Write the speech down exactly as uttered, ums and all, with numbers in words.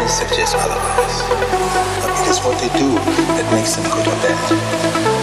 experience suggests otherwise. But it is what they do that makes them good or bad.